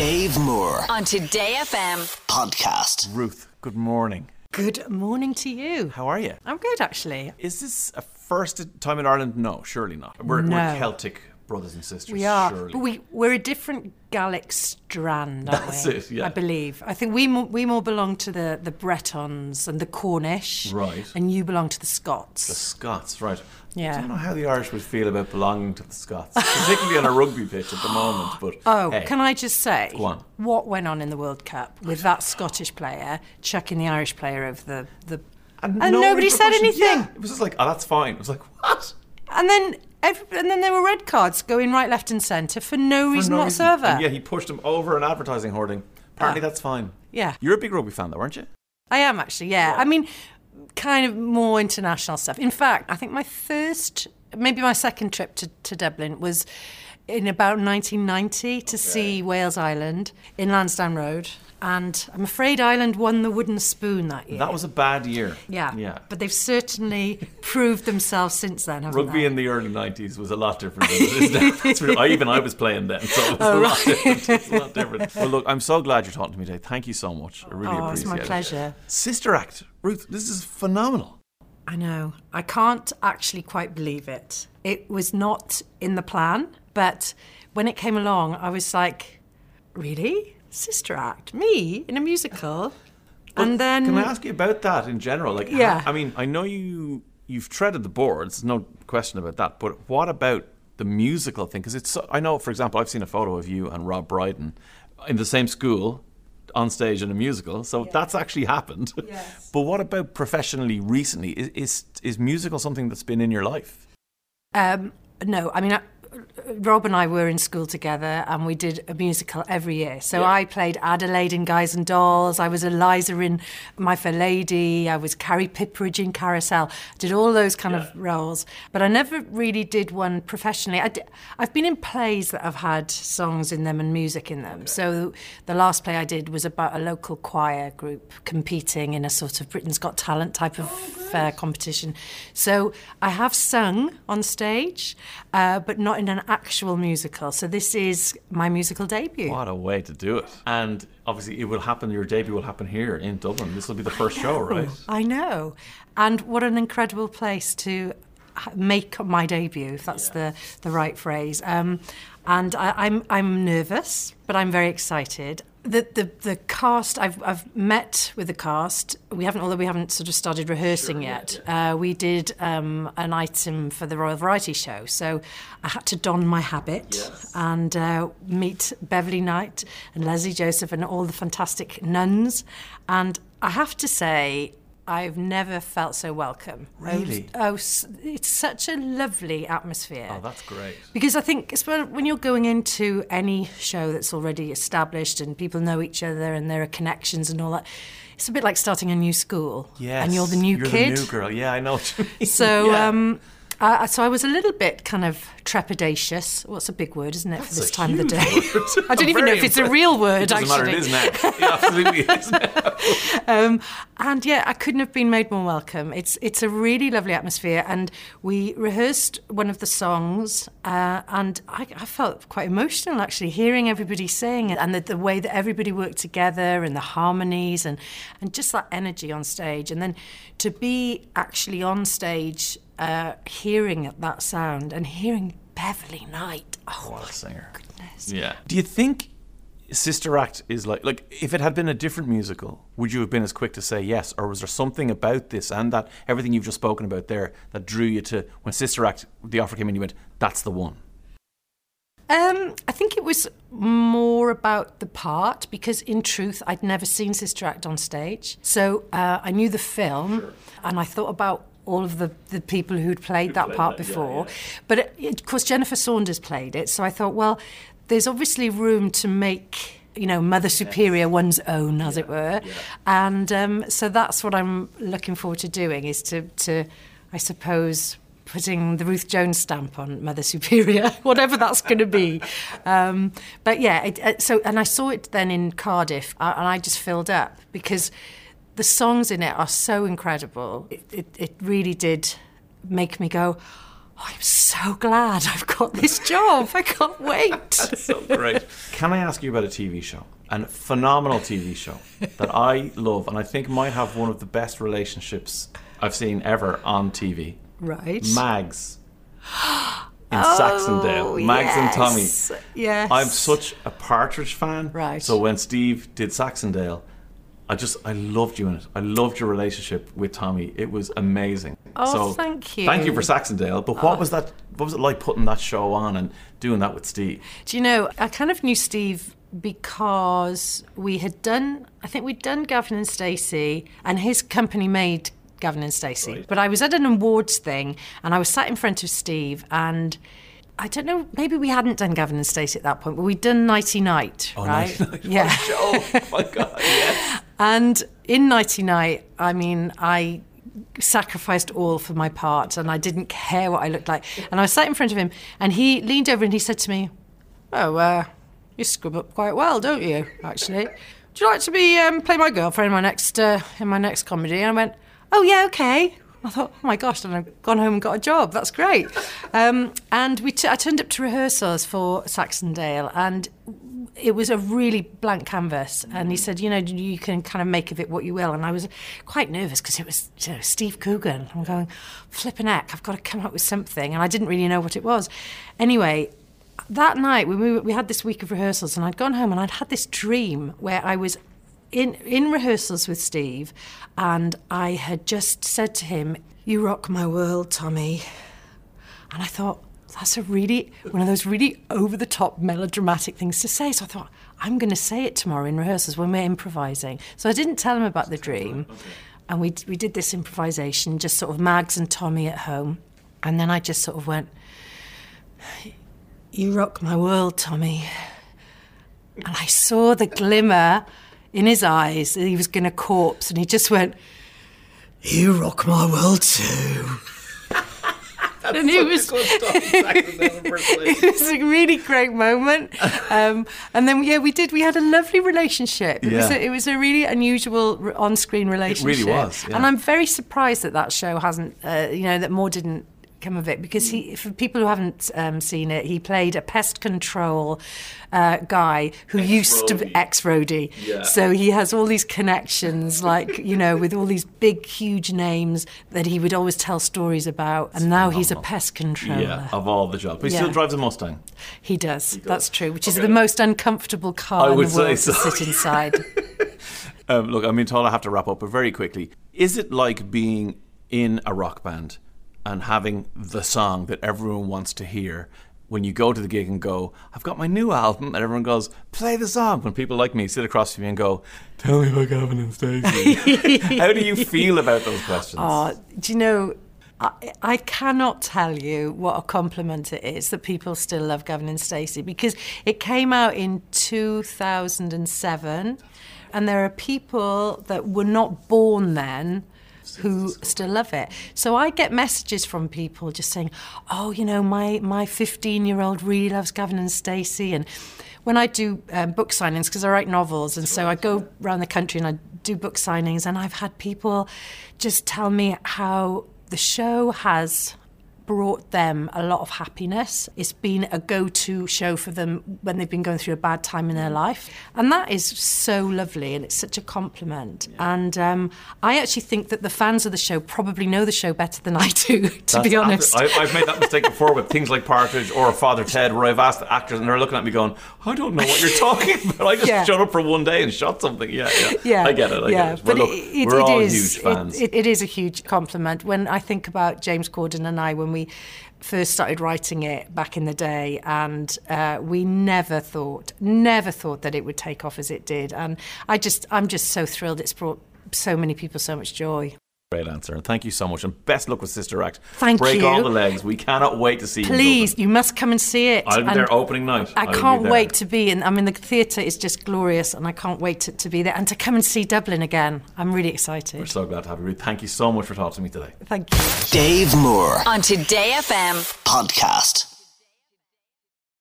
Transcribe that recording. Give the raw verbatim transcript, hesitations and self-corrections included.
Dave Moore on Today F M podcast. Ruth, good morning. Good morning to you. How are you? I'm good, actually. Is this a first time in Ireland? No, surely not. We're, no. we're Celtic brothers and sisters. We are, surely. But we, we're a different Gaelic strand, aren't That's we? It, yeah. I believe. I think we more, we more belong to the, the Bretons and the Cornish. Right. And you belong to the Scots. The Scots, right. Yeah. I don't know how the Irish would feel about belonging to the Scots, particularly on a rugby pitch at the moment. But oh, hey. Can I just say, go on. What went on in the World Cup with that Scottish player chucking the Irish player over the... the and, and no nobody said anything. Yeah. It was just like, oh, that's fine. It was like, what? And then... Every, and then there were red cards going right, left and centre for no reason for no whatsoever. Reason. Yeah, he pushed him over an advertising hoarding. Apparently oh. that's fine. Yeah. You're a big rugby fan though, aren't you? I am actually, yeah. yeah. I mean, kind of more international stuff. In fact, I think my first, maybe my second trip to, to Dublin was in about nineteen ninety to okay. see Wales Island in Lansdowne Road. And I'm afraid Ireland won the wooden spoon that year. That was a bad year. Yeah, yeah. But they've certainly proved themselves since then, haven't Rugby they? in the early nineties was a lot different than it is now. That's really, I, even I was playing then, so it was oh, a lot right. different. It's a lot different. Well, look, I'm so glad you're talking to me today. Thank you so much. I really oh, appreciate it. Oh, it's my pleasure. It. Sister Act. Ruth, this is phenomenal. I know. I can't actually quite believe it. It was not in the plan, but when it came along, I was like, really? Sister Act, me in a musical, well, and then can I ask you about that in general? Like, yeah, how, I mean, I know you you've treaded the boards, no question about that. But what about the musical thing? Because it's, so, I know, for example, I've seen a photo of you and Rob Brydon in the same school, on stage in a musical. So yeah. that's actually happened. Yes. But what about professionally recently? Is is, is musical something that's been in your life? Um, no, I mean. I, Rob and I were in school together and we did a musical every year. So yeah. I played Adelaide in Guys and Dolls, I was Eliza in My Fair Lady, I was Carrie Pipperidge in Carousel. I did all those kind yeah. of roles. But I never really did one professionally. I did, I've been in plays that have had songs in them and music in them. Okay. So the last play I did was about a local choir group competing in a sort of Britain's Got Talent type of oh, uh, competition. So I have sung on stage, uh, but not in an actual musical. So this is my musical debut. What a way to do it. And obviously it will happen, your debut will happen here in Dublin. This will be the first show, right? I know. And what an incredible place to make my debut, if that's yeah. the, the right phrase. Um, and I, I'm I'm nervous, but I'm very excited. The, the the cast, I've I've met with the cast. We haven't, although we haven't sort of started rehearsing sure, yet. Yeah. Uh, we did um, an item for the Royal Variety Show, so I had to don my habit yes. and uh, meet Beverly Knight and Lesley Joseph and all the fantastic nuns. And I have to say, I've never felt so welcome. Really? Oh, it's such a lovely atmosphere. Oh, that's great. Because I think it's when you're going into any show that's already established and people know each other and there are connections and all that, it's a bit like starting a new school. Yes. And you're the new you're kid. You're the new girl. Yeah, I know what you mean. So, yeah. um... Uh, so I was a little bit kind of trepidatious. Well, it's a big word, isn't it, That's for this time of the day? I don't I'm even know if it's a real word, it doesn't actually. Doesn't matter, it is now. It absolutely is now. um, and yeah, I couldn't have been made more welcome. It's it's a really lovely atmosphere, and we rehearsed one of the songs, uh, and I, I felt quite emotional actually, hearing everybody sing, and the, the way that everybody worked together, and the harmonies, and and just that energy on stage, and then to be actually on stage. Uh, hearing that sound and hearing Beverly Knight. Oh, what a singer. Goodness. Yeah. Do you think Sister Act is like, like, if it had been a different musical, would you have been as quick to say yes? Or was there something about this and that, everything you've just spoken about there, that drew you to, when Sister Act, the offer came in, you went, that's the one? Um, I think it was more about the part, because in truth, I'd never seen Sister Act on stage. So uh, I knew the film, sure. and I thought about all of the, the people who'd played who'd that played part that, before. Yeah, yeah. But, it, it, of course, Jennifer Saunders played it, so I thought, well, there's obviously room to make, you know, Mother Superior yes. one's own, as yeah, it were. Yeah. And um, so that's what I'm looking forward to doing, is to, to, I suppose, putting the Ruth Jones stamp on Mother Superior, whatever that's going to be. Um, but, yeah, it, it, so and I saw it then in Cardiff, and I just filled up, because... The songs in it are so incredible. It, it, it really did make me go, oh, I'm so glad I've got this job. I can't wait. That's so great. Can I ask you about a T V show? A phenomenal T V show that I love and I think might have one of the best relationships I've seen ever on T V. Right. Mags. In oh, Saxondale. Mags yes. and Tommy. Yes. I'm such a Partridge fan. Right. So when Steve did Saxondale, I just, I loved you in it. I loved your relationship with Tommy. It was amazing. Oh, so, thank you. Thank you for Saxondale. But what oh. was that, what was it like putting that show on and doing that with Steve? Do you know, I kind of knew Steve because we had done, I think we'd done Gavin and Stacey, and his company made Gavin and Stacey. Right. But I was at an awards thing and I was sat in front of Steve, and I don't know, maybe we hadn't done Gavin and Stacey at that point, but we'd done Nighty Night, oh, right? Nighty Night, yeah. Oh, my God, yes. And in Nighty Night, I mean, I sacrificed all for my part and I didn't care what I looked like. And I was sat in front of him and he leaned over and he said to me, oh, uh, you scrub up quite well, don't you, actually? Do you like to be um, play my girlfriend in my next, uh, in my next comedy? And I went, oh, yeah, okay. I thought, oh, my gosh, and I've gone home and got a job. That's great. Um, and we t- I turned up to rehearsals for Saxondale, and it was a really blank canvas. And he said, you know, you can kind of make of it what you will. And I was quite nervous because it was, you know, Steve Coogan. I'm going, flipping heck, I've got to come up with something. And I didn't really know what it was. Anyway, that night, we, we had this week of rehearsals, and I'd gone home and I'd had this dream where I was in in rehearsals with Steve, and I had just said to him, you rock my world, Tommy. And I thought, that's a really, one of those really over-the-top melodramatic things to say. So I thought, I'm going to say it tomorrow in rehearsals when we're improvising. So I didn't tell him about the dream. Okay. And we we did this improvisation, just sort of Mags and Tommy at home. And then I just sort of went, you rock my world, Tommy. And I saw the glimmer in his eyes, he was going to corpse, and he just went, you rock my world too. That's and it was, it was a really great moment. Um, and then, yeah, we did. We had a lovely relationship. It, yeah. was, a, it was a really unusual on-screen relationship. It really was, yeah. And I'm very surprised that that show hasn't, uh, you know, that more didn't come of it, because he, for people who haven't um, seen it, he played a pest control uh, guy who ex-roadie. used to be ex-roadie. Yeah. So he has all these connections, like, you know, with all these big, huge names that he would always tell stories about. And it's now phenomenal. He's a pest controller. Yeah, of all the jobs. But he yeah. still drives a Mustang. He does. He does. That's true, which okay. is the most uncomfortable car I in would the world say so. to sit inside. um, look, I'm being told I have to wrap up, but very quickly. Is it like being in a rock band and having the song that everyone wants to hear when you go to the gig and go, I've got my new album, and everyone goes, play the song, when people like me sit across from me and go, tell me about Gavin and Stacey? How do you feel about those questions? Oh, do you know, I, I cannot tell you what a compliment it is that people still love Gavin and Stacey, because it came out in two thousand seven, and there are people that were not born then who still love it. So I get messages from people just saying, oh, you know, my my fifteen-year-old really loves Gavin and Stacey. And when I do um, book signings, because I write novels, and so I go around the country and I do book signings, and I've had people just tell me how the show has brought them a lot of happiness. It's been a go-to show for them when they've been going through a bad time in their life. And that is so lovely, and it's such a compliment. Yeah. And um, I actually think that the fans of the show probably know the show better than I do, to That's be honest. Absolutely. I, I've made that mistake before with things like Partridge or Father Ted, where I've asked the actors and they're looking at me going, I don't know what you're talking about. I just yeah. showed up for one day and shot something. Yeah, yeah. yeah. I get it, I yeah. get it. But, but look, it, we're it all is, huge fans. It, it, it is a huge compliment. When I think about James Corden and I, when we We first started writing it back in the day, and uh, we never thought, never thought that it would take off as it did. And I just, I'm just so thrilled it's brought so many people so much joy. Great answer, and thank you so much, and best luck with Sister Act. Thank Break you. Break all the legs. We cannot wait to see you. Please, you must come and see it. I'll be and there opening night. I, I can't wait to be in. I mean, the theatre is just glorious, and I can't wait to, to be there and to come and see Dublin again. I'm really excited. We're so glad to have you. Ruth, thank you so much for talking to me today. Thank you. Dave Moore on Today F M podcast.